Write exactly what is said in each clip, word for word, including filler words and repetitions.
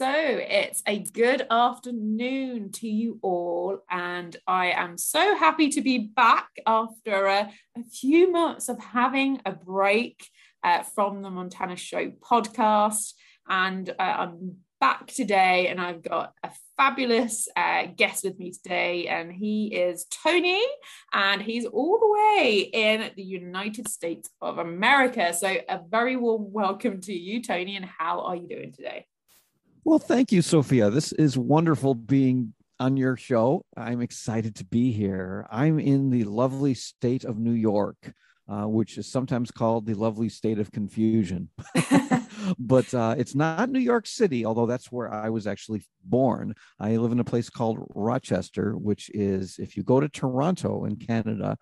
So it's a good afternoon to you all, and I am so happy to be back after a, a few months of having a break uh, from the Montana Show podcast, and uh, I'm back today, and I've got a fabulous uh, guest with me today, and he is Tony, and he's all the way in the United States of America. So a very warm welcome to you, Tony, and how are you doing today? Well, thank you, Sophia. This is wonderful being on your show. I'm excited to be here. I'm in the lovely state of New York, uh, which is sometimes called the lovely state of confusion. But uh, it's not New York City, although that's where I was actually born. I live in a place called Rochester, which is, if you go to Toronto in Canada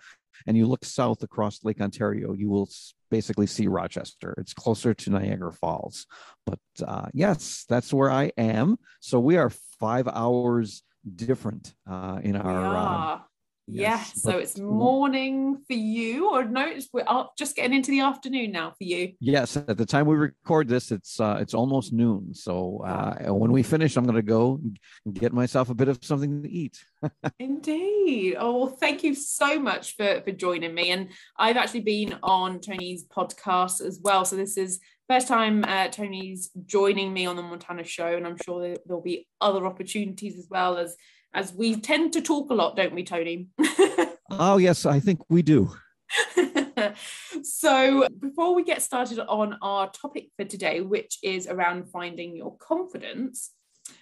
and you look south across Lake Ontario, you will basically see Rochester. It's closer to Niagara Falls. But uh, yes, that's where I am. So we are five hours different uh, in our... Uh, yes, yes. So it's morning for you, or no, it's, we're up, just getting into the afternoon now for you. Yes, at the time we record this, it's uh, it's almost noon. So uh, when we finish, I'm going to go and get myself a bit of something to eat. Indeed. Oh, well, thank you so much for, for joining me. And I've actually been on Tony's podcast as well. So this is first time uh, Tony's joining me on the Montana Show, and I'm sure there, there'll be other opportunities as well, as as we tend to talk a lot, don't we, Tony? Oh, yes, I think we do. So before we get started on our topic for today, which is around finding your confidence,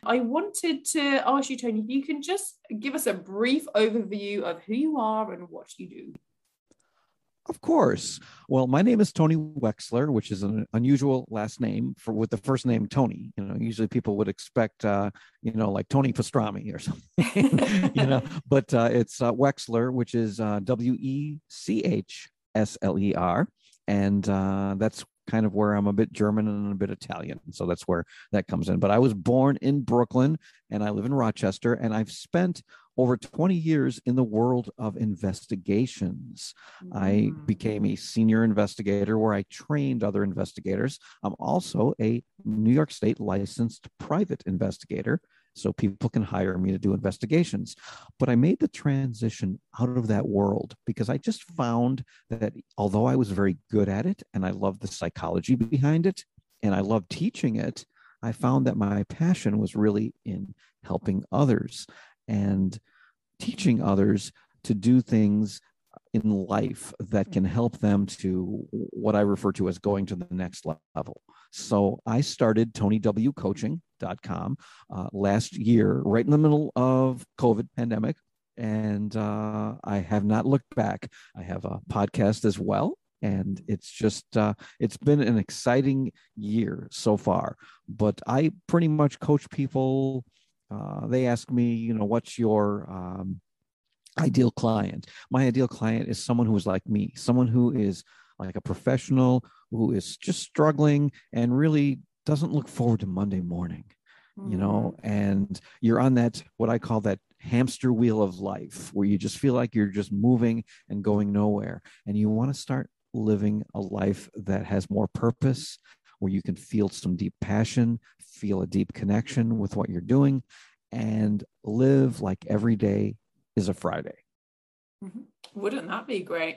I wanted to ask you, Tony, if you can just give us a brief overview of who you are and what you do. Of course. Well, my name is Tony Wechsler, which is an unusual last name for with the first name Tony. You know, usually people would expect, uh, you know, like Tony Pastrami or something, you know, but uh, it's uh, Wechsler, which is uh, W E C H S L E R. And uh, that's kind of where I'm a bit German and a bit Italian. So that's where that comes in. But I was born in Brooklyn, and I live in Rochester, and I've spent over twenty years in the world of investigations. Mm. I became a senior investigator where I trained other investigators. I'm also a New York State licensed private investigator, so people can hire me to do investigations. But I made the transition out of that world because I just found that although I was very good at it and I loved the psychology behind it and I loved teaching it, I found that my passion was really in helping others and teaching others to do things in life that can help them to what I refer to as going to the next level. So I started Tony W Coaching dot com uh, last year, right in the middle of COVID pandemic. And uh, I have not looked back. I have a podcast as well. And it's just, uh, it's been an exciting year so far. But I pretty much coach people. Uh, they ask me, you know, what's your um, ideal client? My ideal client is someone who is like me, someone who is like a professional who is just struggling and really doesn't look forward to Monday morning, mm-hmm. you know, and you're on that, what I call that hamster wheel of life, where you just feel like you're just moving and going nowhere. And you want to start living a life that has more purpose, where you can feel some deep passion, feel a deep connection with what you're doing, and live like every day is a Friday. Mm-hmm. Wouldn't that be great?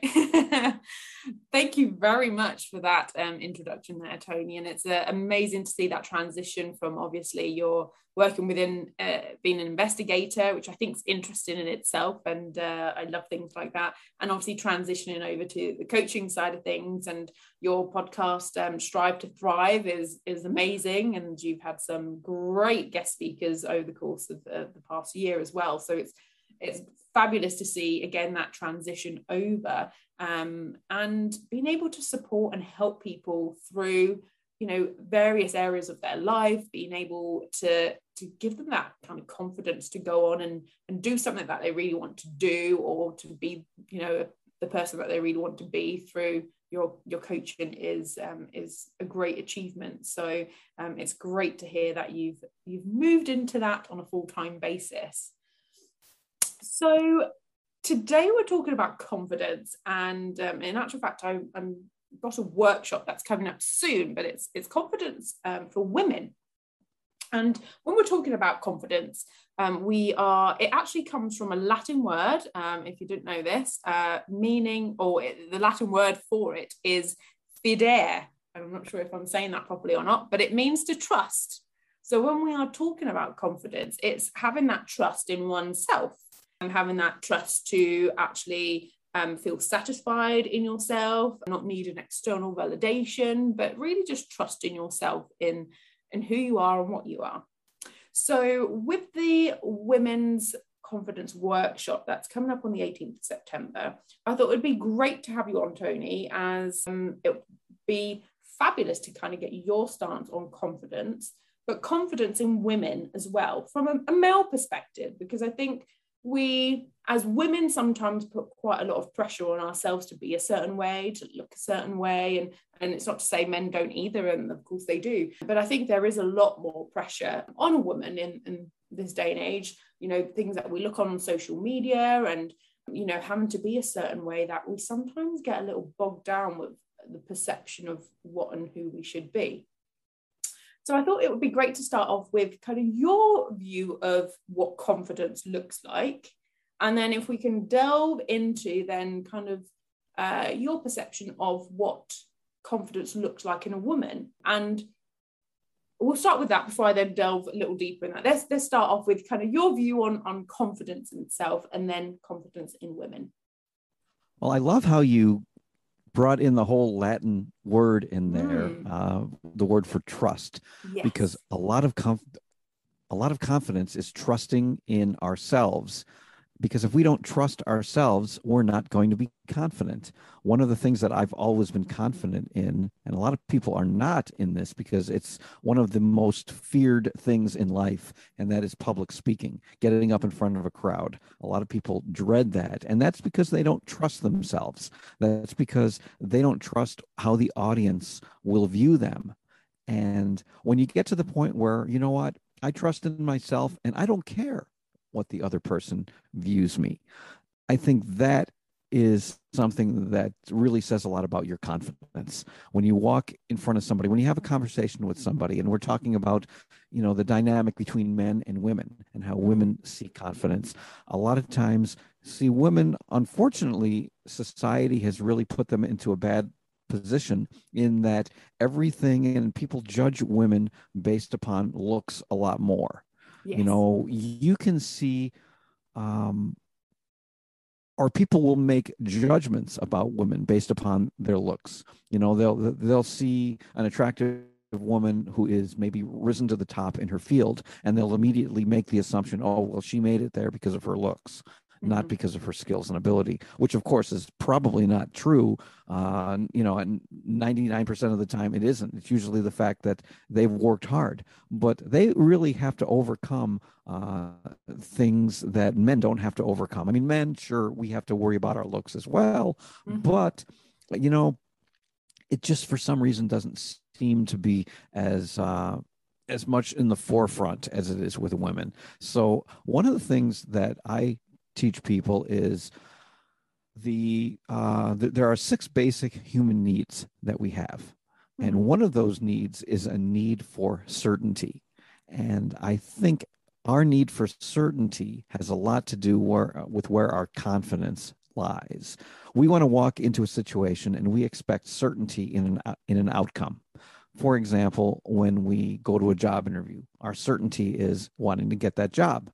Thank you very much for that um, introduction there, Tony. And it's uh, amazing to see that transition from obviously you're working within uh, being an investigator, which I think is interesting in itself. And uh, I love things like that. And obviously transitioning over to the coaching side of things, and your podcast, um, Strive to Thrive, is, is amazing. And you've had some great guest speakers over the course of the, the past year as well. So it's It's fabulous to see, again, that transition over um, and being able to support and help people through, you know, various areas of their life, being able to, to give them that kind of confidence to go on and, and do something that they really want to do, or to be, you know, the person that they really want to be through your, your coaching is, um, is a great achievement. So um, it's great to hear that you've, you've moved into that on a full-time basis. So today we're talking about confidence, and um, in actual fact, I, I've got a workshop that's coming up soon, but it's it's confidence um, for women. And when we're talking about confidence, um, we are, it actually comes from a Latin word, um, if you didn't know this, uh, meaning, or it, the Latin word for it is fidere. I'm not sure if I'm saying that properly or not, but it means to trust. So when we are talking about confidence, it's having that trust in oneself and having that trust to actually um, feel satisfied in yourself, not need an external validation, but really just trust in yourself in and who you are and what you are. So with the Women's Confidence Workshop that's coming up on the eighteenth of September, I thought it would be great to have you on, Tony, as um, it would be fabulous to kind of get your stance on confidence, but confidence in women as well, from a, a male perspective, because I think we as women sometimes put quite a lot of pressure on ourselves to be a certain way, to look a certain way, and and it's not to say men don't either, and of course they do, but I think there is a lot more pressure on a woman in, in this day and age, you know, things that we look on social media and, you know, having to be a certain way, that we sometimes get a little bogged down with the perception of what and who we should be. So I thought it would be great to start off with kind of your view of what confidence looks like. And then if we can delve into then kind of uh, your perception of what confidence looks like in a woman. And we'll start with that before I then delve a little deeper in that. Let's, let's start off with kind of your view on, on confidence in itself and then confidence in women. Well, I love how you brought in the whole Latin word in there, mm. uh, the word for trust, yes. Because a lot of conf- a lot of confidence is trusting in ourselves, because if we don't trust ourselves, we're not going to be confident. One of the things that I've always been confident in, and a lot of people are not in this because it's one of the most feared things in life, and that is public speaking, getting up in front of a crowd. A lot of people dread that, and that's because they don't trust themselves. That's because they don't trust how the audience will view them. And when you get to the point where, you know what, I trust in myself and I don't care what the other person views me, I think that is something that really says a lot about your confidence. When you walk in front of somebody, when you have a conversation with somebody, and we're talking about, you know, the dynamic between men and women and how women see confidence. A lot of times, see women, unfortunately, society has really put them into a bad position in that everything, and people judge women based upon looks a lot more. Yes. You know, you can see, um, or people will make judgments about women based upon their looks. You know, they'll they'll see an attractive woman who is maybe risen to the top in her field, and they'll immediately make the assumption, oh, well, she made it there because of her looks, mm-hmm. not because of her skills and ability, which, of course, is probably not true. Uh, you know, and ninety-nine percent of the time it isn't. It's usually the fact that they've worked hard, but they really have to overcome uh, things that men don't have to overcome. I mean, men, sure, we have to worry about our looks as well, mm-hmm. but, you know, it just for some reason doesn't seem to be as uh, as much in the forefront as it is with women. So one of the things that I teach people is the uh, th- there are six basic human needs that we have. Mm-hmm. And one of those needs is a need for certainty. And I think our need for certainty has a lot to do where, with where our confidence lies. We want to walk into a situation and we expect certainty in an, in an outcome. For example, when we go to a job interview, our certainty is wanting to get that job.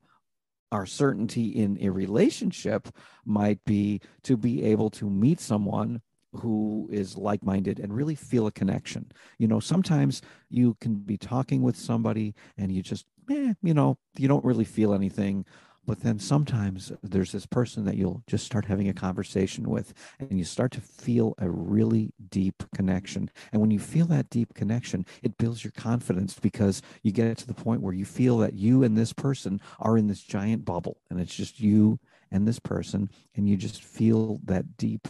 Our certainty in a relationship might be to be able to meet someone who is like-minded and really feel a connection. You know, sometimes you can be talking with somebody and you just, eh, you know, you don't really feel anything. But then sometimes there's this person that you'll just start having a conversation with and you start to feel a really deep connection. And when you feel that deep connection, it builds your confidence because you get to the point where you feel that you and this person are in this giant bubble and it's just you and this person. And you just feel that deep,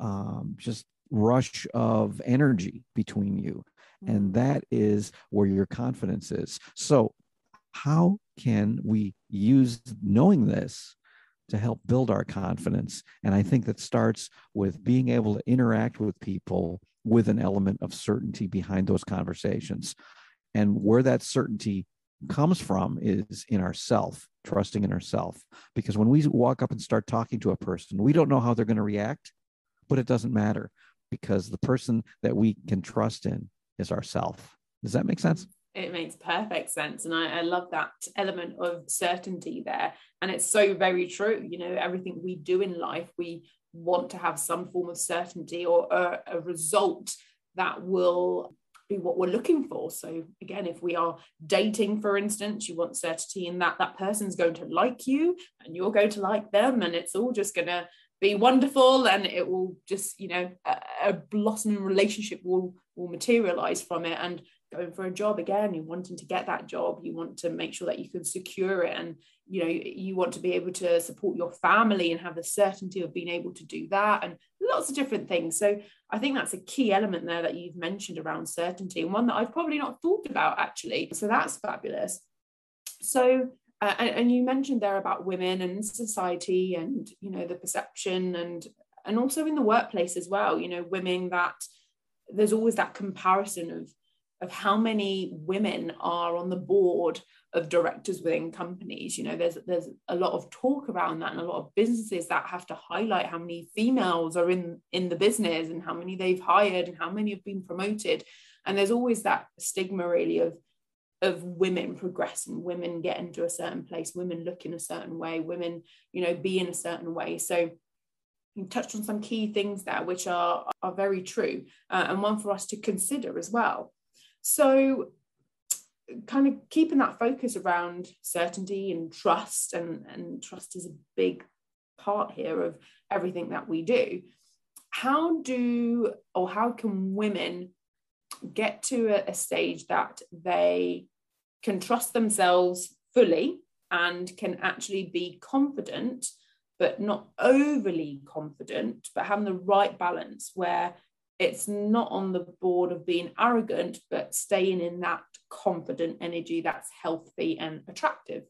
um, just rush of energy between you. Mm-hmm. And that is where your confidence is. So how can we use knowing this to help build our confidence? And I think that starts with being able to interact with people with an element of certainty behind those conversations. And where that certainty comes from is in ourself, trusting in ourself. Because when we walk up and start talking to a person, we don't know how they're going to react, but it doesn't matter because the person that we can trust in is ourself. Does that make sense? It makes perfect sense. And I, I love that element of certainty there. And it's so very true. You know, everything we do in life, we want to have some form of certainty or a, a result that will be what we're looking for. So again, if we are dating, for instance, you want certainty in that that person's going to like you and you're going to like them, and it's all just going to be wonderful, and it will just, you know, a, a blossoming relationship will, will materialize from it. And going for a job, again, you're wanting to get that job, you want to make sure that you can secure it, and you know you want to be able to support your family and have the certainty of being able to do that, and lots of different things. So I think that's a key element there that you've mentioned around certainty, and one that I've probably not thought about actually, so that's fabulous. So uh, and, and you mentioned there about women and society, and you know the perception, and and also in the workplace as well, you know women, that there's always that comparison of of how many women are on the board of directors within companies. You know, there's there's a lot of talk around that, and a lot of businesses that have to highlight how many females are in, in the business, and how many they've hired, and how many have been promoted. And there's always that stigma really of, of women progressing, women getting to a certain place, women looking a certain way, women, you know, being a certain way. So you touched on some key things there, which are, are very true, uh, and one for us to consider as well. So kind of keeping that focus around certainty and trust, and, and trust is a big part here of everything that we do. How do, or how can women get to a, a stage that they can trust themselves fully and can actually be confident, but not overly confident, but having the right balance where it's not on the board of being arrogant, but staying in that confident energy that's healthy and attractive?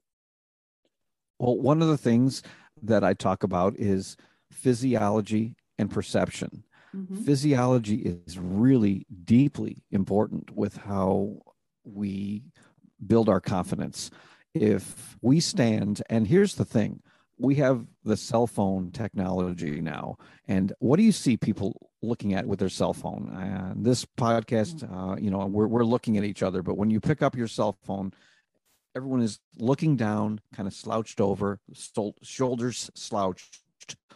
Well, one of the things that I talk about is physiology and perception. Mm-hmm. Physiology is really deeply important with how we build our confidence. If we stand, and here's the thing, we have the cell phone technology now. And what do you see people looking at with their cell phone? Uh, this podcast, uh, you know, we're, we're looking at each other, but when you pick up your cell phone, everyone is looking down, kind of slouched over, stol- shoulders slouched,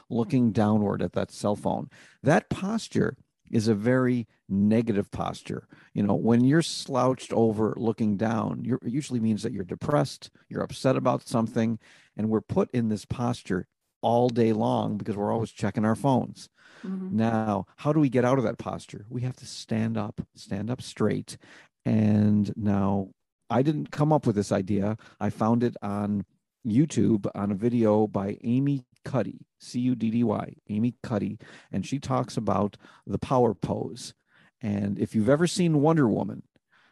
looking downward at that cell phone. That posture is a very negative posture. You know, when you're slouched over looking down, you're, it usually means that you're depressed, you're upset about something, and we're put in this posture all day long because we're always checking our phones. Mm-hmm. Now, how do we get out of that posture? We have to stand up, stand up straight. And now, I didn't come up with this idea. I found it on YouTube on a video by Amy Cuddy, C U D D Y, Amy Cuddy, and she talks about the power pose. And if you've ever seen Wonder Woman,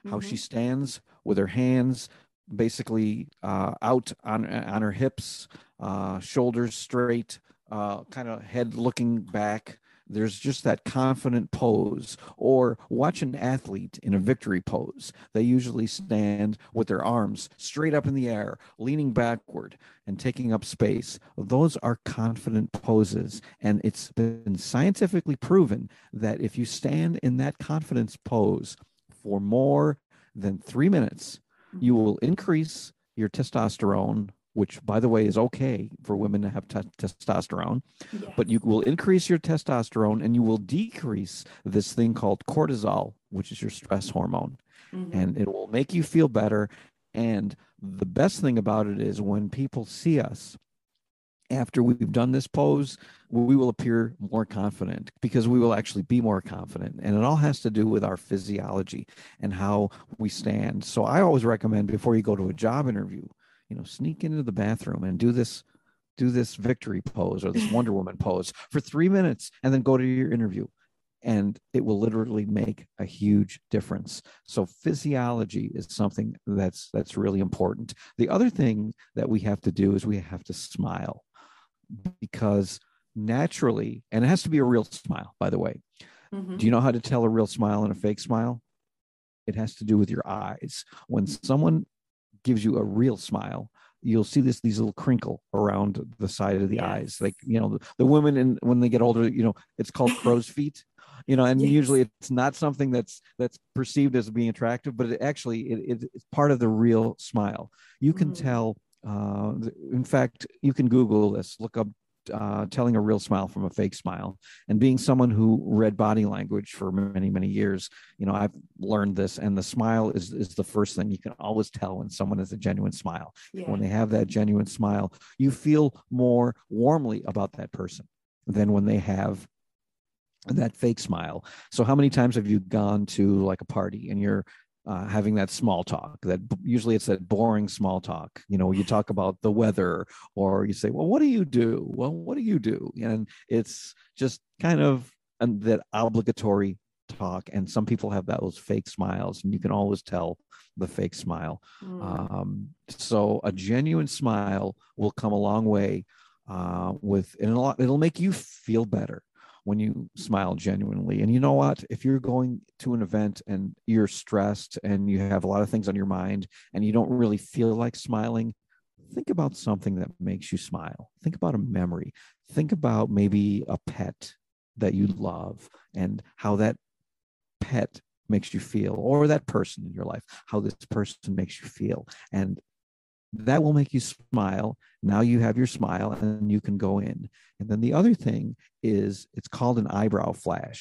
mm-hmm. how she stands with her hands basically uh, out on, on her hips, uh, shoulders straight, uh, kind of head looking back. There's just that confident pose. Or watch an athlete in a victory pose. They usually stand with their arms straight up in the air, leaning backward and taking up space. Those are confident poses. And it's been scientifically proven that if you stand in that confidence pose for more than three minutes, you will increase your testosterone, which, by the way, is okay for women to have t- testosterone, yeah. But you will increase your testosterone and you will decrease this thing called cortisol, which is your stress hormone, mm-hmm. and it will make you feel better. And the best thing about it is when people see us after we've done this pose, we will appear more confident because we will actually be more confident. And it all has to do with our physiology and how we stand. So I always recommend before you go to a job interview, you know, sneak into the bathroom and do this, do this victory pose or this Wonder Woman pose for three minutes and then go to your interview, and it will literally make a huge difference. So physiology is something that's, that's really important. The other thing that we have to do is we have to smile, because naturally, and it has to be a real smile, by the way, mm-hmm. do you know how to tell a real smile and a fake smile? It has to do with your eyes. When someone gives you a real smile, you'll see this, these little crinkle around the side of the yes. eyes. Like, you know, the, the women, in, when they get older, you know, it's called crow's feet, you know, and yes. usually it's not something that's, that's perceived as being attractive, but it actually, it, it, it's part of the real smile. You can mm. tell, uh, in fact, you can Google this, look up, uh, telling a real smile from a fake smile. And being someone who read body language for many, many years, you know, I've learned this, and the smile is, is the first thing. You can always tell when someone has a genuine smile. Yeah. When they have that genuine smile, you feel more warmly about that person than when they have that fake smile. So how many times have you gone to like a party and you're Uh, having that small talk, that usually it's that boring small talk, you know, you talk about the weather, or you say, well, what do you do? Well, what do you do? And it's just kind of an, that obligatory talk. And some people have that, those fake smiles, and you can always tell the fake smile. Mm. Um, so a genuine smile will come a long way uh, with, and it'll, it'll make you feel better when you smile genuinely. And you know what, if you're going to an event and you're stressed and you have a lot of things on your mind and you don't really feel like smiling, think about something that makes you smile. Think about a memory. Think about maybe a pet that you love and how that pet makes you feel, or that person in your life, how this person makes you feel. And that will make you smile. Now you have your smile and you can go in. And then the other thing is, it's called an eyebrow flash.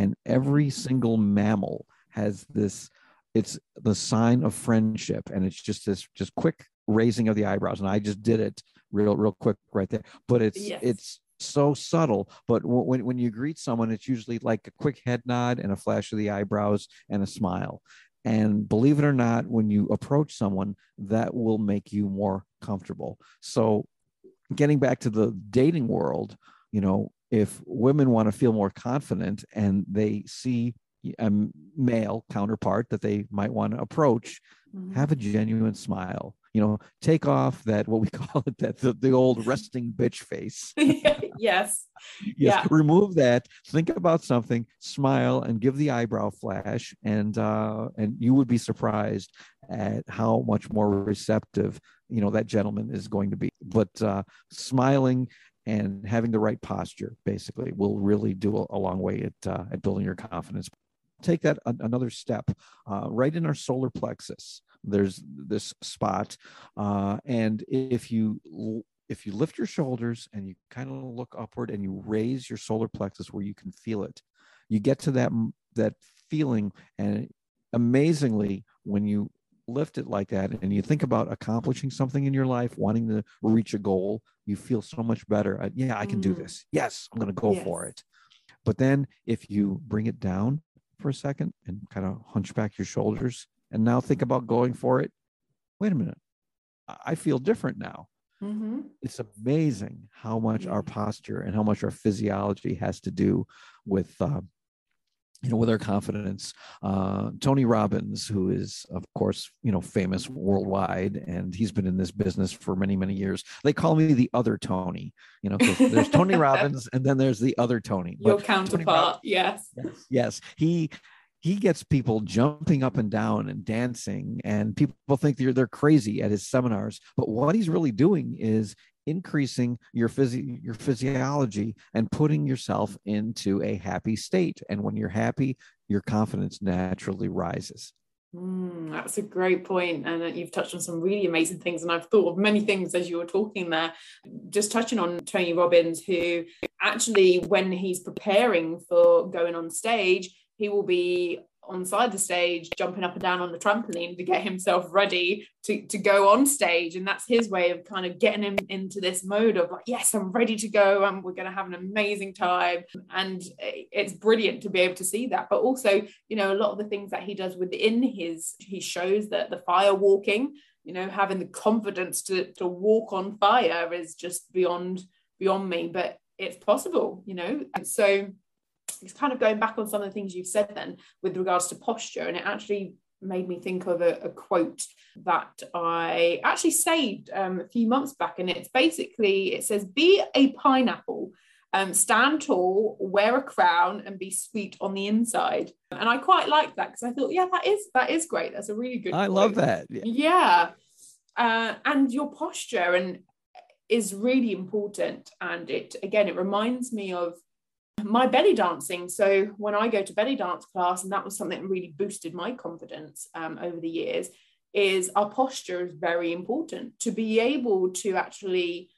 And every single mammal has this, it's the sign of friendship. And it's just this just quick raising of the eyebrows. And I just did it real, real quick right there. But it's, yes. it's so subtle. But w- when, when you greet someone, it's usually like a quick head nod and a flash of the eyebrows and a smile. And believe it or not, when you approach someone, that will make you more comfortable. So getting back to the dating world, you know, if women want to feel more confident and they see a male counterpart that they might want to approach, mm-hmm. have a genuine smile. You know, take off that, what we call it, that the, the old resting bitch face. yes. yes. Yeah. Remove that. Think about something, smile, and give the eyebrow flash. And, uh, and you would be surprised at how much more receptive, you know, that gentleman is going to be. But uh, smiling and having the right posture basically will really do a, a long way at, uh, at building your confidence. Take that a- another step, uh, right in our solar plexus. There's this spot. Uh, and if you, if you lift your shoulders and you kind of look upward and you raise your solar plexus where you can feel it, you get to that, that feeling. And amazingly, when you lift it like that and you think about accomplishing something in your life, wanting to reach a goal, you feel so much better. Yeah, I can mm. do this. Yes, I'm going to go yes. for it. But then if you bring it down for a second and kind of hunch back your shoulders, and now think about going for it. Wait a minute. I feel different now. Mm-hmm. It's amazing how much mm-hmm. our posture and how much our physiology has to do with, uh, you know, with our confidence. Uh, Tony Robbins, who is, of course, you know, famous worldwide, and he's been in this business for many, many years. They call me the other Tony, you know, 'cause there's Tony Robbins and then there's the other Tony. Your but counterpart. Tony Robbins, yes. yes. Yes. He, He gets people jumping up and down and dancing, and people think they're, they're crazy at his seminars. But what he's really doing is increasing your phys- your physiology and putting yourself into a happy state. And when you're happy, your confidence naturally rises. Mm, that's a great point. And you've touched on some really amazing things. And I've thought of many things as you were talking there. Just touching on Tony Robbins, who actually, when he's preparing for going on stage, he will be on side the stage, jumping up and down on the trampoline to get himself ready to, to go on stage. And that's his way of kind of getting him into this mode of like, yes, I'm ready to go. And we're going to have an amazing time. And it's brilliant to be able to see that. But also, you know, a lot of the things that he does within his, he shows that the fire walking, you know, having the confidence to, to walk on fire is just beyond, beyond me, but it's possible, you know? And so it's kind of going back on some of the things you've said then with regards to posture. And it actually made me think of a, a quote that I actually saved um, a few months back. And it's basically, it says, be a pineapple, um, stand tall, wear a crown, and be sweet on the inside. And I quite liked that because I thought, yeah, that is, that is great. That's a really good I quote. Love that. Yeah. yeah. uh, and your posture and is really important. And it, again, it reminds me of my belly dancing. So when I go to belly dance class, and that was something that really boosted my confidence um, over the years, is our posture is very important to be able to actually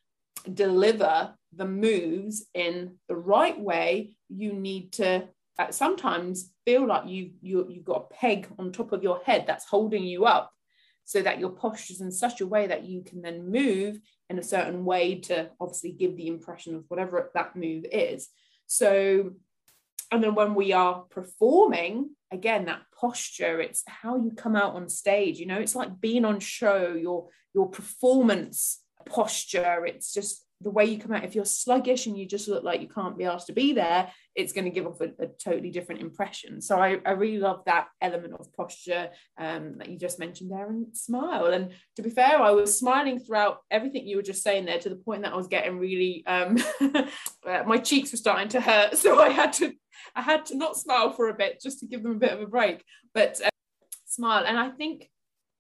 deliver the moves in the right way. You need to uh, sometimes feel like you, you, you've got a peg on top of your head that's holding you up, so that your posture's in such a way that you can then move in a certain way to obviously give the impression of whatever that move is. So, and then when we are performing, again, that posture, it's how you come out on stage, you know, it's like being on show, your, your performance posture, it's just the way you come out. If you're sluggish and you just look like you can't be asked to be there, it's going to give off a, a totally different impression. So I, I really love that element of posture um, that you just mentioned there, and smile. And to be fair, I was smiling throughout everything you were just saying there, to the point that I was getting really, um, my cheeks were starting to hurt. So I had to, I had to not smile for a bit, just to give them a bit of a break, but uh, smile. And I think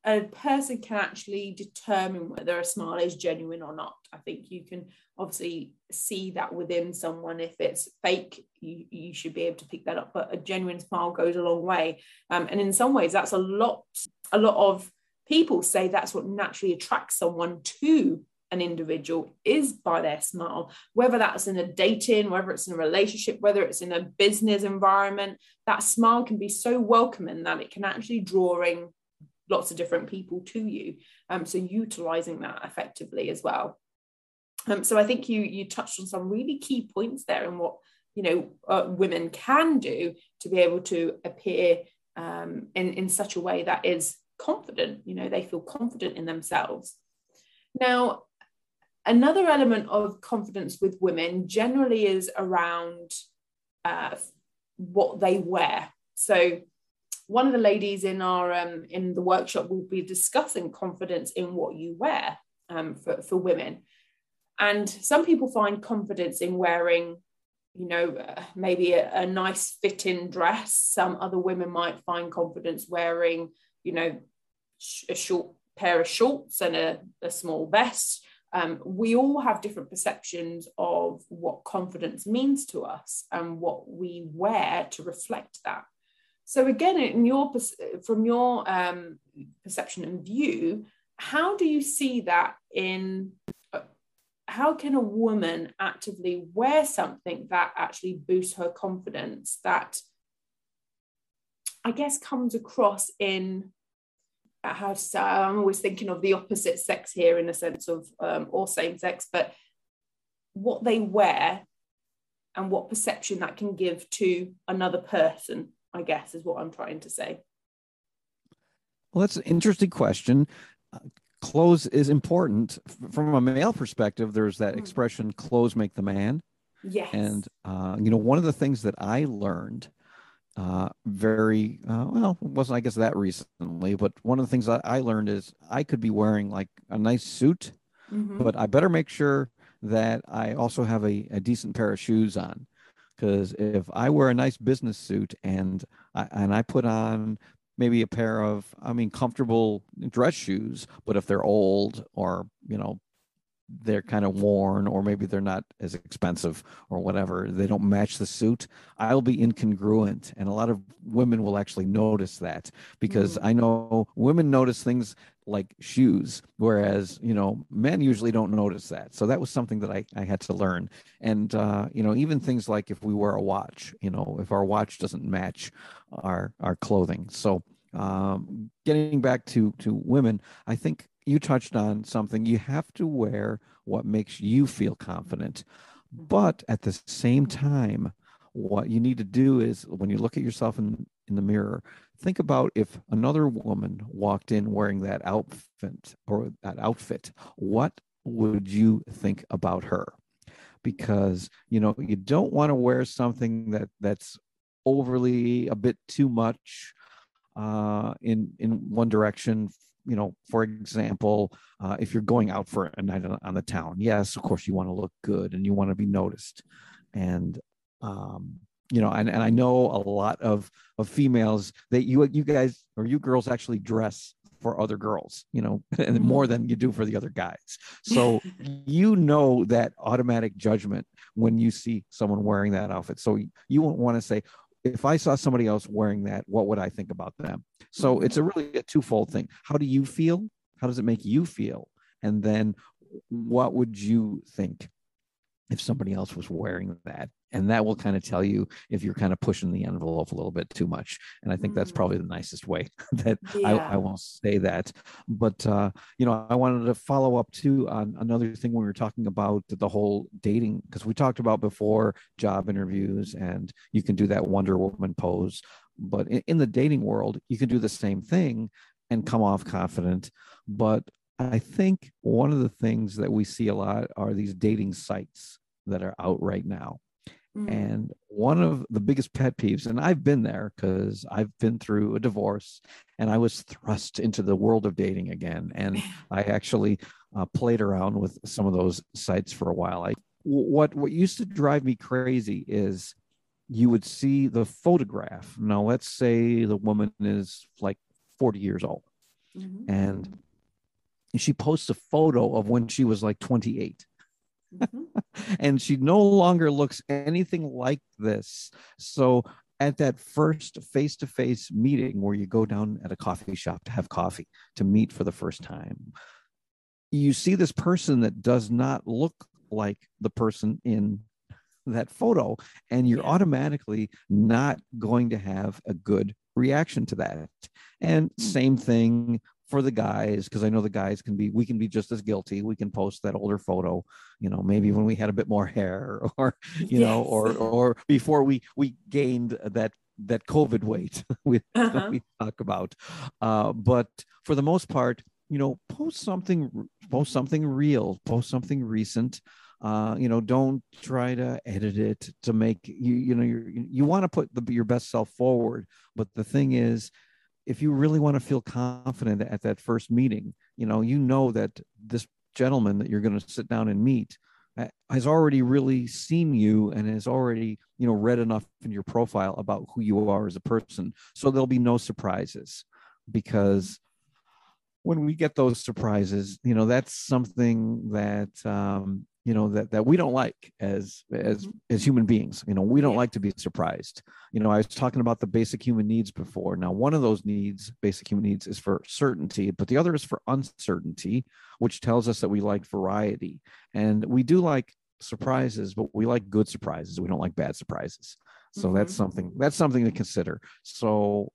a person can actually determine whether a smile is genuine or not. I think you can obviously see that within someone. If it's fake, you, you should be able to pick that up, but a genuine smile goes a long way. Um, and in some ways, that's a lot, a lot of people say that's what naturally attracts someone to an individual, is by their smile, whether that's in a dating, whether it's in a relationship, whether it's in a business environment. That smile can be so welcoming that it can actually draw in lots of different people to you. Um, so utilizing that effectively as well. Um, so I think you you touched on some really key points there, and what, you know, uh, women can do to be able to appear um, in, in such a way that is confident, you know, they feel confident in themselves. Now, another element of confidence with women generally is around uh, what they wear. So one of the ladies in our um, in the workshop will be discussing confidence in what you wear um, for, for women. And some people find confidence in wearing, you know, uh, maybe a, a nice fitting dress. Some other women might find confidence wearing, you know, sh- a short pair of shorts and a, a small vest. Um, we all have different perceptions of what confidence means to us and what we wear to reflect that. So again, in your, from your um, perception and view, how do you see that in, how can a woman actively wear something that actually boosts her confidence, that I guess comes across in, how to say, I'm always thinking of the opposite sex here in a sense of, um, or same sex, but what they wear and what perception that can give to another person, I guess, is what I'm trying to say. Well, that's an interesting question. Uh, clothes is important. From a male perspective, there's that mm. expression, clothes make the man. Yes. And, uh, you know, one of the things that I learned uh, very, uh, well, it wasn't, I guess, that recently, but one of the things I, I learned is I could be wearing like a nice suit, mm-hmm. but I better make sure that I also have a, a decent pair of shoes on. Because if I wear a nice business suit and I, and I put on maybe a pair of, I mean, comfortable dress shoes, but if they're old or, you know, they're kind of worn, or maybe they're not as expensive or whatever, they don't match the suit, I'll be incongruent. And a lot of women will actually notice that, because mm-hmm. I know women notice things like shoes, whereas, you know, men usually don't notice that. So that was something that I, I had to learn. And, uh, you know, even things like if we wear a watch, you know, if our watch doesn't match our, our clothing. So um, getting back to, to women, I think you touched on something. You have to wear what makes you feel confident. But at the same time, what you need to do is when you look at yourself in, in the mirror, think about if another woman walked in wearing that outfit or that outfit, what would you think about her? Because, you know, you don't want to wear something that that's overly a bit too much uh, in, in one direction. You know, for example, uh, if you're going out for a night on the town, yes, of course, you want to look good and you want to be noticed. And, um, you know, and, and I know a lot of, of females that you, you guys or you girls actually dress for other girls, you know, and more than you do for the other guys. So you know that automatic judgment when you see someone wearing that outfit. So you won't want to say, if I saw somebody else wearing that, what would I think about them? So it's a really a twofold thing. How do you feel? How does it make you feel? And then what would you think if somebody else was wearing that? And that will kind of tell you if you're kind of pushing the envelope a little bit too much. And I think that's probably the nicest way that yeah. I, I won't say that. But, uh, you know, I wanted to follow up too on another thing when we were talking about the whole dating, because we talked about before job interviews and you can do that Wonder Woman pose. But in, in the dating world, you can do the same thing and come off confident. But I think one of the things that we see a lot are these dating sites that are out right now. Mm. And one of the biggest pet peeves, and I've been there because I've been through a divorce and I was thrust into the world of dating again. And I actually uh, played around with some of those sites for a while. I, what, what used to drive me crazy is you would see the photograph. Now, let's say the woman is like forty years old mm-hmm. and she posts a photo of when she was like twenty-eight. Mm-hmm. And she no longer looks anything like this. So at that first face-to-face meeting where you go down at a coffee shop to have coffee, to meet for the first time, you see this person that does not look like the person in that photo, and you're yeah. automatically not going to have a good reaction to that. And same thing for the guys, because I know the guys can be, we can be just as guilty. We can post that older photo, you know, maybe when we had a bit more hair or, you yes. know, or, or before we, we gained that, that COVID weight we, uh-huh. that we talk about. Uh, but for the most part, you know, post something, post something real, post something recent. Uh, you know, don't try to edit it to make you, you know, you're, you want to put the, your best self forward. But the thing is, if you really want to feel confident at that first meeting, you know, you know that this gentleman that you're going to sit down and meet has already really seen you and has already, you know, read enough in your profile about who you are as a person. So there'll be no surprises, because when we get those surprises, you know, that's something that, um, you know, that, that we don't like as, as, as human beings. You know, we don't yeah. like to be surprised. You know, I was talking about the basic human needs before. Now, one of those needs, basic human needs, is for certainty, but the other is for uncertainty, which tells us that we like variety. And we do like surprises, but we like good surprises. We don't like bad surprises. So mm-hmm. that's something, that's something to consider. So,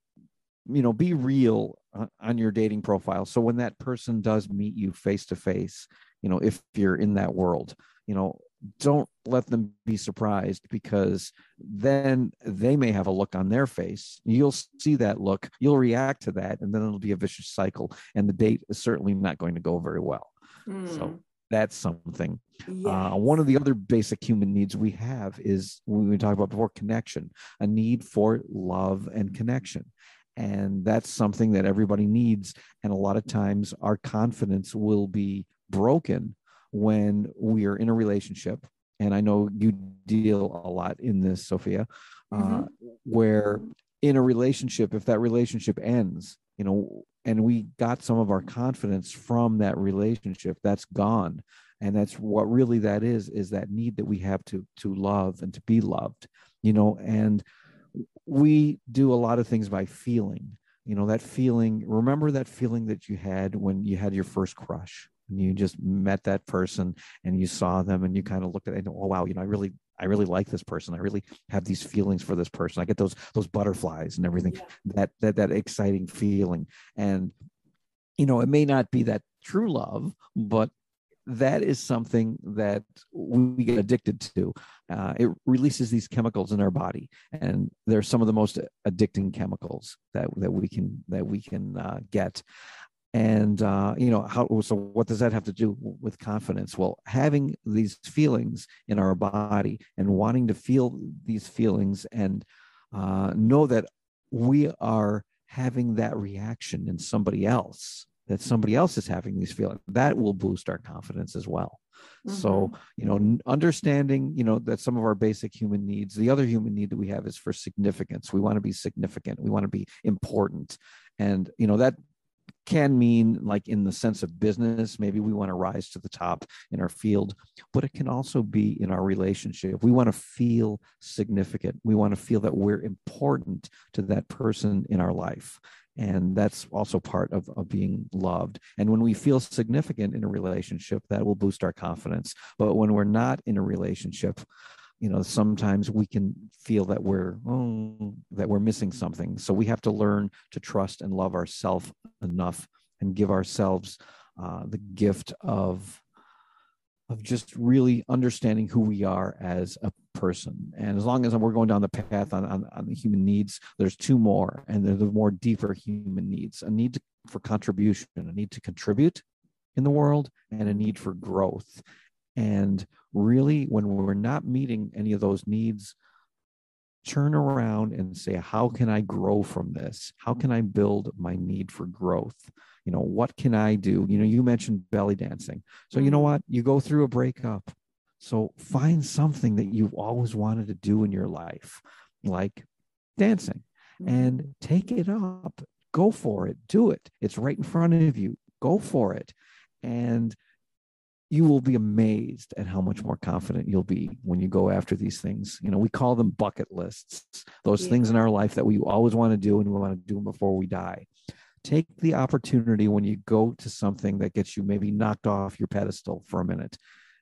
you know, be real uh, on your dating profile. So when that person does meet you face to face, you know, if you're in that world, you know, don't let them be surprised, because then they may have a look on their face. You'll see that look, you'll react to that, and then it'll be a vicious cycle. And the date is certainly not going to go very well. Mm. So that's something. Yes. Uh, one of the other basic human needs we have is, when we talked about before, connection, a need for love and connection. And that's something that everybody needs. And a lot of times our confidence will be broken when we are in a relationship. And I know you deal a lot in this, Sophia, mm-hmm. uh, where in a relationship, if that relationship ends, you know, and we got some of our confidence from that relationship, that's gone. And that's what really that is, is that need that we have to, to love and to be loved, you know, and we do a lot of things by feeling, you know, that feeling, remember that feeling that you had when you had your first crush. And you just met that person and you saw them and you kind of looked at it and, oh, wow, you know, I really, I really like this person. I really have these feelings for this person. I get those, those butterflies and everything, yeah. that, that, that exciting feeling. And, you know, it may not be that true love, but that is something that we get addicted to. Uh, it releases these chemicals in our body, and they're some of the most addicting chemicals that, that we can, that we can uh, get. And, uh, you know, how, so what does that have to do with confidence? Well, having these feelings in our body and wanting to feel these feelings and uh, know that we are having that reaction in somebody else, that somebody else is having these feelings, that will boost our confidence as well. Mm-hmm. So, you know, understanding, you know, that some of our basic human needs, the other human need that we have is for significance. We want to be significant. We want to be important. And, you know, that can mean, like, in the sense of business, maybe we want to rise to the top in our field, but it can also be in our relationship. We want to feel significant. We want to feel that we're important to that person in our life. And that's also part of, of being loved. And when we feel significant in a relationship, that will boost our confidence. But when we're not in a relationship, you know, sometimes we can feel that we're, oh, that we're missing something. So we have to learn to trust and love ourselves enough and give ourselves uh, the gift of, of just really understanding who we are as a person. And as long as we're going down the path on, on, on the human needs, there's two more, and they're the more deeper human needs, a need for contribution, a need to contribute in the world, and a need for growth. And really, when we're not meeting any of those needs, turn around and say, how can I grow from this? How can I build my need for growth? You know, what can I do? You know, you mentioned belly dancing. So you know what? You go through a breakup. So find something that you've always wanted to do in your life, like dancing, and take it up. Go for it. Do it. It's right in front of you. Go for it. And you will be amazed at how much more confident you'll be when you go after these things. You know, we call them bucket lists, those yeah. things in our life that we always want to do, and we want to do them before we die. Take the opportunity when you go to something that gets you maybe knocked off your pedestal for a minute.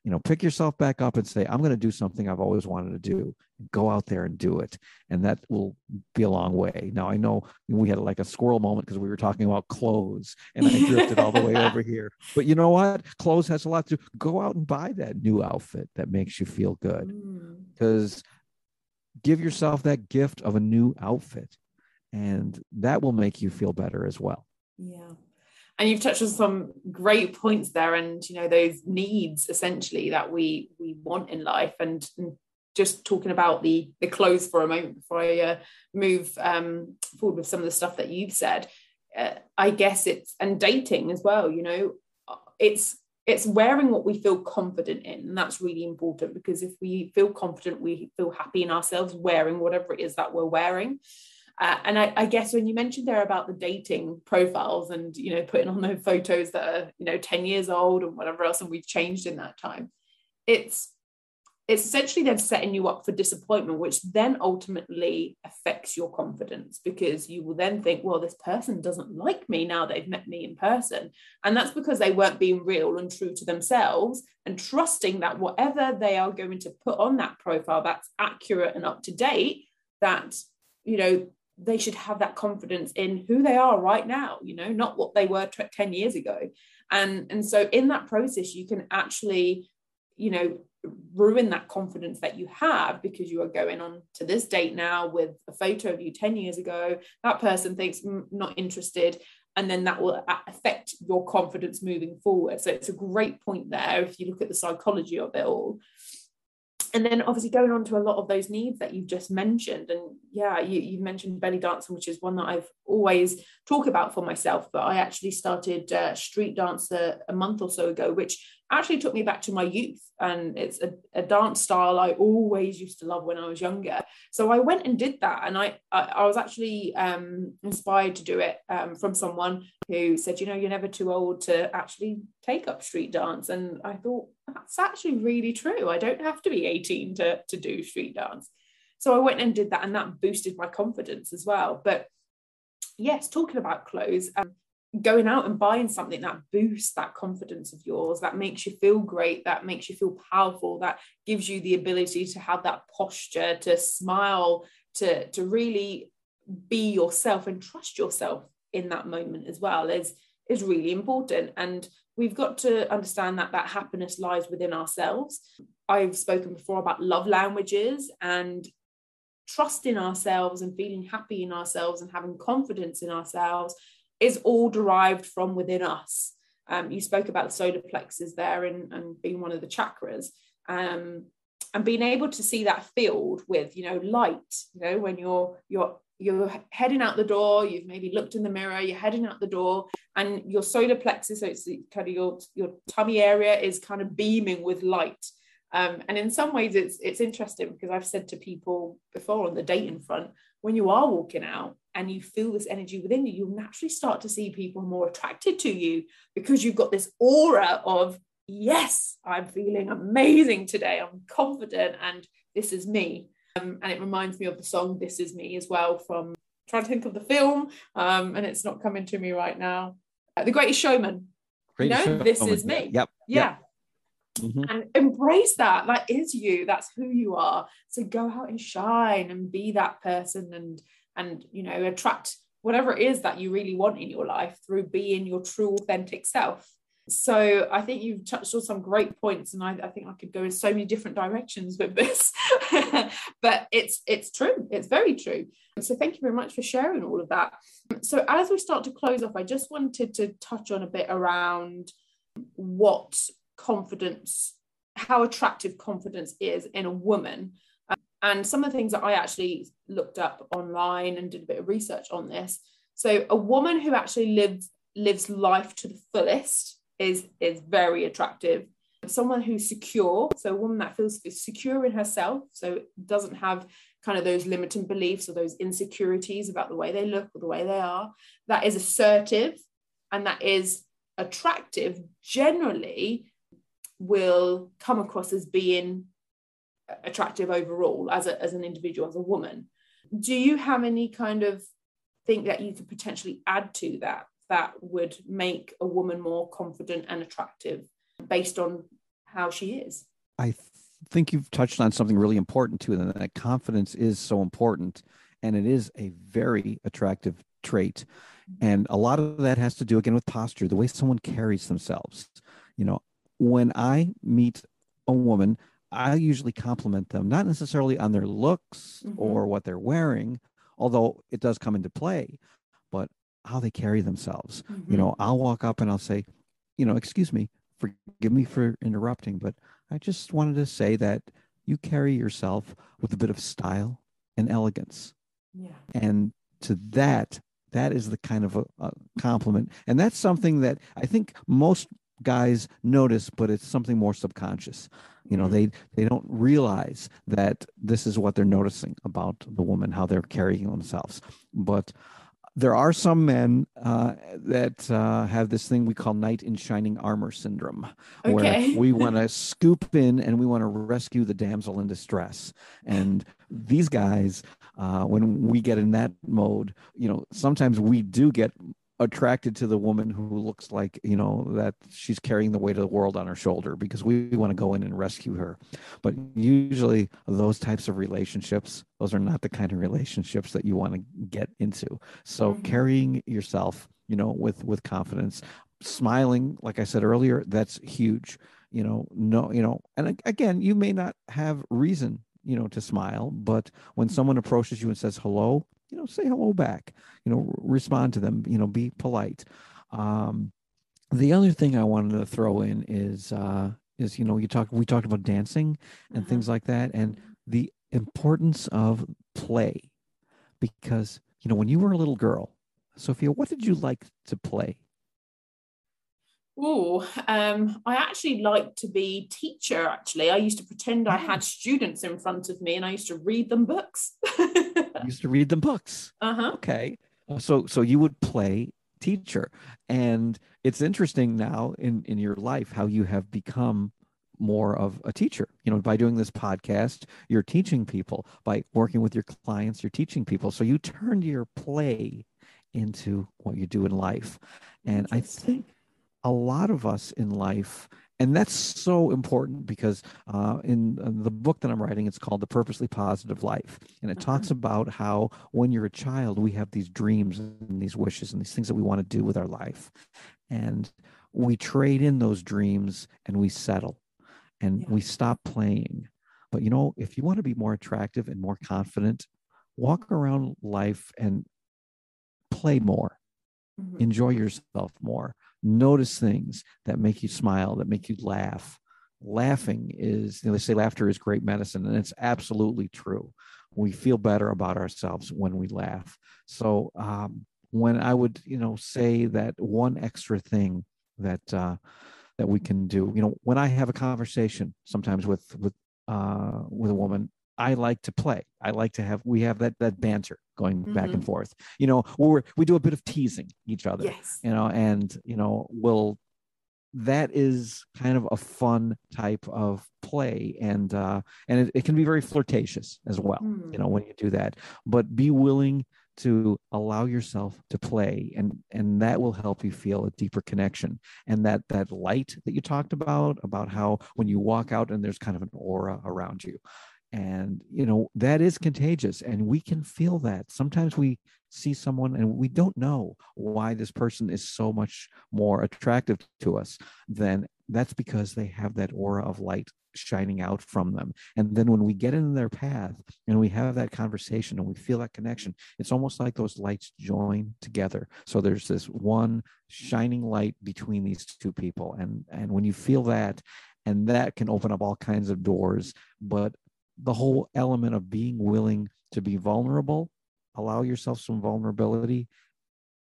You know, pick yourself back up and say, I'm going to do something I've always wanted to do. Go out there and do it. And that will be a long way. Now, I know we had like a squirrel moment because we were talking about clothes, and I drifted all the way over here. But you know what? Clothes has a lot to go out and buy that new outfit that makes you feel good, because give yourself that gift of a new outfit, and that will make you feel better as well. Yeah. And you've touched on some great points there, and, you know, those needs essentially that we we want in life. And, and just talking about the the clothes for a moment before I uh, move um, forward with some of the stuff that you've said, uh, I guess it's, and dating as well, you know, it's it's wearing what we feel confident in. And that's really important, because if we feel confident, we feel happy in ourselves wearing whatever it is that we're wearing. Uh, and I, I guess when you mentioned there about the dating profiles and, you know, putting on those photos that are, you know, ten years old and whatever else, and we've changed in that time, it's it's essentially then setting you up for disappointment, which then ultimately affects your confidence, because you will then think, well, this person doesn't like me now they've met me in person. And that's because they weren't being real and true to themselves and trusting that whatever they are going to put on that profile, that's accurate and up to date, that, you know, they should have that confidence in who they are right now, you know, not what they were ten years ago. And, and so in that process, you can actually, you know, ruin that confidence that you have, because you are going on to this date now with a photo of you ten years ago. That person thinks, mm, not interested. And then that will affect your confidence moving forward. So it's a great point there if you look at the psychology of it all. And then obviously going on to a lot of those needs that you've just mentioned. And yeah, you, you mentioned belly dancing, which is one that I've always talked about for myself. But I actually started uh, street dance a, a month or so ago, which actually took me back to my youth. And it's a, a dance style I always used to love when I was younger. So I went and did that. And I, I, I was actually um, inspired to do it um, from someone who said, you know, you're never too old to actually take up street dance. And I thought, that's actually really true. I don't have to be eighteen to, to do street dance. So I went and did that, and that boosted my confidence as well. But yes, talking about clothes, um, going out and buying something that boosts that confidence of yours, that makes you feel great, that makes you feel powerful, that gives you the ability to have that posture, to smile, to, to really be yourself and trust yourself in that moment as well, is is really important. And we've got to understand that that happiness lies within ourselves. I've spoken before about love languages, and trusting ourselves and feeling happy in ourselves and having confidence in ourselves is all derived from within us. Um, you spoke about the solar plexus there, and, and being one of the chakras, um, and being able to see that field with, you know, light. You know, when you're you're you're heading out the door, you've maybe looked in the mirror, you're heading out the door, and your solar plexus, so it's kind of your your tummy area, is kind of beaming with light. Um, and in some ways, it's it's interesting, because I've said to people before on the dating front, when you are walking out, and you feel this energy within you, you'll naturally start to see people more attracted to you because you've got this aura of, yes, I'm feeling amazing today. I'm confident and this is me. Um, and it reminds me of the song This Is Me as well from, I'm trying to think of the film, um, and it's not coming to me right now. Uh, The Greatest Showman. Great you know, show. This oh, is me. Yep. Yeah. Yep. Mm-hmm. And embrace that. That is you. That's who you are. So go out and shine and be that person, and and you know, attract whatever it is that you really want in your life through being your true authentic self. So I think you've touched on some great points, and I, I think I could go in so many different directions with this. But it's it's true. It's very true. So thank you very much for sharing all of that. So as we start to close off, I just wanted to touch on a bit around what confidence, how attractive confidence is in a woman. Um, and some of the things that I actually looked up online and did a bit of research on this. So a woman who actually lives lives life to the fullest is is very attractive. Someone who's secure, so a woman that feels secure in herself, so doesn't have kind of those limiting beliefs or those insecurities about the way they look or the way they are, that is assertive and that is attractive, generally will come across as being attractive overall as a, as an individual, as a woman. Do you have any kind of thing that you could potentially add to that that would make a woman more confident and attractive based on how she is? I think you've touched on something really important too, and that confidence is so important, and it is a very attractive trait. And a lot of that has to do again with posture, the way someone carries themselves. You know, when I meet a woman, I usually compliment them, not necessarily on their looks mm-hmm. or what they're wearing, although it does come into play, but how they carry themselves. Mm-hmm. You know, I'll walk up and I'll say, you know, excuse me, forgive me for interrupting, but I just wanted to say that you carry yourself with a bit of style and elegance. Yeah. And to that, that is the kind of a, a compliment. And that's something that I think most guys notice, but it's something more subconscious. You know, they they don't realize that this is what they're noticing about the woman, how they're carrying themselves. But there are some men uh, that uh, have this thing we call knight in shining armor syndrome, okay. where we want to scoop in and we want to rescue the damsel in distress. And these guys, uh, when we get in that mode, you know, sometimes we do get attracted to the woman who looks like, you know, that she's carrying the weight of the world on her shoulder, because we want to go in and rescue her. But usually those types of relationships, those are not the kind of relationships that you want to get into. So mm-hmm. carrying yourself, you know, with, with confidence, smiling, like I said earlier, that's huge, you know, no, you know, and again, you may not have reason, you know, to smile, but when someone approaches you and says, hello, you know, say hello back, you know, respond to them, you know, be polite. Um, the other thing I wanted to throw in is, uh, is, you know, you talk, we talked about dancing and mm-hmm. things like that, and the importance of play, because, you know, when you were a little girl, Sophia, what did you like to play? Oh, um, I actually liked to be teacher, actually. I used to pretend I had students in front of me, and I used to read them books. used to read them books. Uh-huh. Okay. So so you would play teacher. And it's interesting now in, in your life how you have become more of a teacher. You know, by doing this podcast, you're teaching people. By working with your clients, you're teaching people. So you turned your play into what you do in life. And I think a lot of us in life, and that's so important, because uh, in uh, the book that I'm writing, it's called The Purposely Positive Life. And it mm-hmm. talks about how when you're a child, we have these dreams and these wishes and these things that we want to do with our life. And we trade in those dreams and we settle and yeah. we stop playing. But, you know, if you want to be more attractive and more confident, walk around life and play more, mm-hmm. enjoy yourself more. Notice things that make you smile, that make you laugh. Laughing is, you know, they say laughter is great medicine, and it's absolutely true. We feel better about ourselves when we laugh. So um, when I would, you know, say that one extra thing that uh, that we can do, you know, when I have a conversation sometimes with with uh, with a woman, I like to play. I like to have, we have that, that banter going mm-hmm. back and forth, you know, we're, we do a bit of teasing each other, yes. you know, and, you know, we'll, that is kind of a fun type of play. And, uh, and it, it can be very flirtatious as well, mm. you know, when you do that, but be willing to allow yourself to play, and, and that will help you feel a deeper connection. And that, that light that you talked about, about how when you walk out and there's kind of an aura around you, and, you know, that is contagious, and we can feel that. Sometimes we see someone and we don't know why this person is so much more attractive to us. Then that's because they have that aura of light shining out from them. And then when we get in their path and we have that conversation and we feel that connection, it's almost like those lights join together. So there's this one shining light between these two people. And, and when you feel that, and that can open up all kinds of doors, but the whole element of being willing to be vulnerable, allow yourself some vulnerability.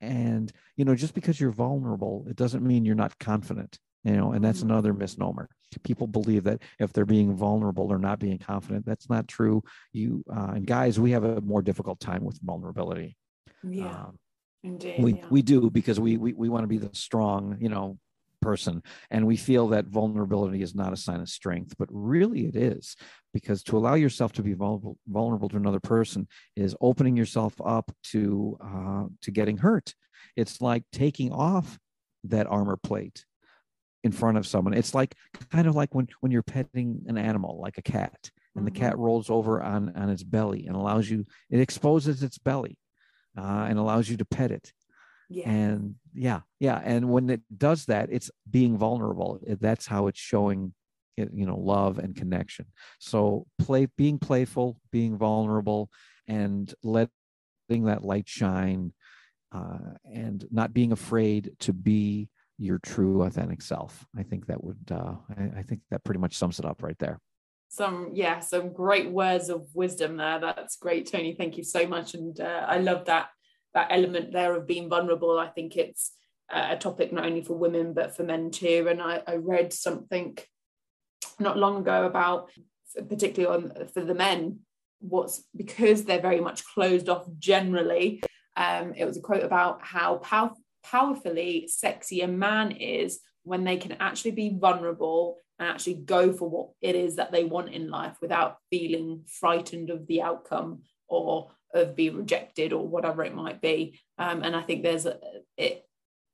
And, you know, just because you're vulnerable, it doesn't mean you're not confident, you know, and that's another misnomer. People believe that if they're being vulnerable or not being confident, that's not true. You uh, and guys, we have a more difficult time with vulnerability. Yeah, um, indeed. We, yeah. we do, because we, we, we want to be the strong, you know, person. And we feel that vulnerability is not a sign of strength, but really it is, because to allow yourself to be vulnerable, vulnerable to another person is opening yourself up to, uh, to getting hurt. It's like taking off that armor plate in front of someone. It's like, kind of like when, when you're petting an animal, like a cat, and the cat rolls over on, on its belly and allows you, it exposes its belly uh, and allows you to pet it. Yeah. And yeah, yeah. And when it does that, it's being vulnerable. That's how it's showing, you know, love and connection. So play, being playful, being vulnerable, and letting that light shine, uh, and not being afraid to be your true authentic self. I think that would, uh, I, I think that pretty much sums it up right there. Some, yeah, some great words of wisdom there. That's great, Tony. Thank you so much. And uh, I love that. That element there of being vulnerable. I think it's a topic not only for women, but for men too. And I, I read something not long ago about, particularly on for the men, what's because they're very much closed off generally. Um, it was a quote about how pow- powerfully sexy a man is when they can actually be vulnerable and actually go for what it is that they want in life without feeling frightened of the outcome or of being rejected or whatever it might be. Um, and I think there's a, it,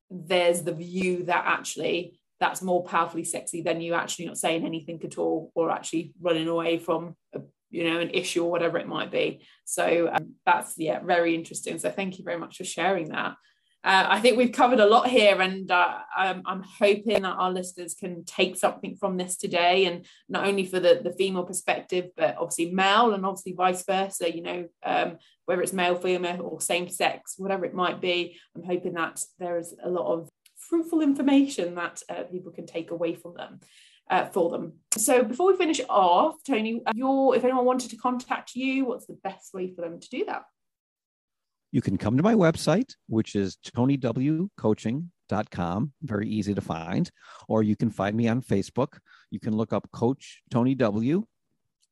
there's the view that actually that's more powerfully sexy than you actually not saying anything at all or actually running away from, a, you know, an issue or whatever it might be. So um, that's, yeah, very interesting. So thank you very much for sharing that. Uh, I think we've covered a lot here, and uh, I'm, I'm hoping that our listeners can take something from this today, and not only for the, the female perspective, but obviously male, and obviously vice versa, you know, um, whether it's male, female, or same sex, whatever it might be. I'm hoping that there is a lot of fruitful information that uh, people can take away from them, uh, for them. So before we finish off, Tony, your, if anyone wanted to contact you, what's the best way for them to do that? You can come to my website, which is Tony W Coaching dot com, very easy to find, or you can find me on Facebook. You can look up Coach Tony W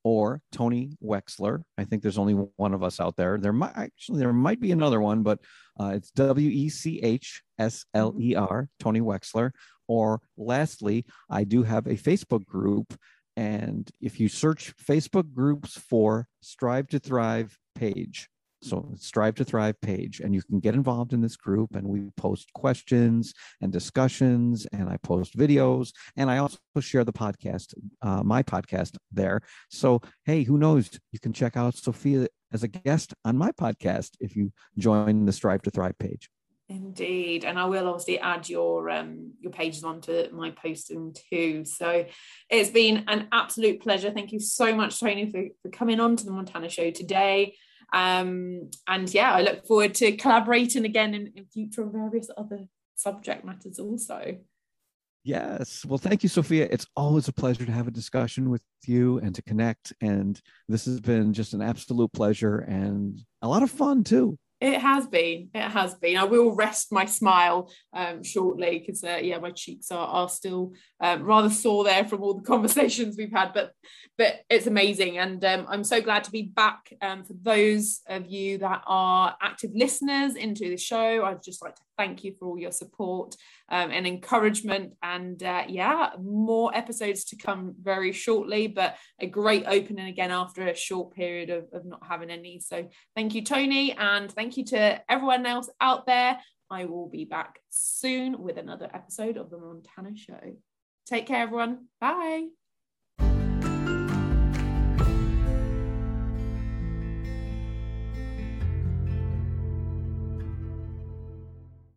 or Tony Wechsler. I think there's only one of us out there. There might actually, there might be another one, but uh, it's W E C H S L E R, Tony Wechsler. Or lastly, I do have a Facebook group, and if you search Facebook groups for Strive to Thrive page, so Strive to Thrive page, and you can get involved in this group, and we post questions and discussions, and I post videos, and I also share the podcast, uh, my podcast there. So, hey, who knows? You can check out Sophia as a guest on my podcast if you join the Strive to Thrive page. Indeed. And I will obviously add your um, your pages onto my posting too. So it's been an absolute pleasure. Thank you so much, Tony, for, for coming on to the Montana Show today. Um, and yeah, I look forward to collaborating again in, in future on various other subject matters also. Yes. Well, thank you, Sophia. It's always a pleasure to have a discussion with you and to connect. And this has been just an absolute pleasure and a lot of fun too. It has been. It has been. I will rest my smile um, shortly because, uh, yeah, my cheeks are are still um, rather sore there from all the conversations we've had. But but it's amazing, and um, I'm so glad to be back. Um, for those of you that are active listeners into the show, I'd just like to thank you for all your support um, and encouragement. And uh, yeah, more episodes to come very shortly, but a great opening again after a short period of, of not having any. So thank you, Tony, and thank Thank you to everyone else out there. I will be back soon with another episode of The Montana Show. Take care, everyone. Bye.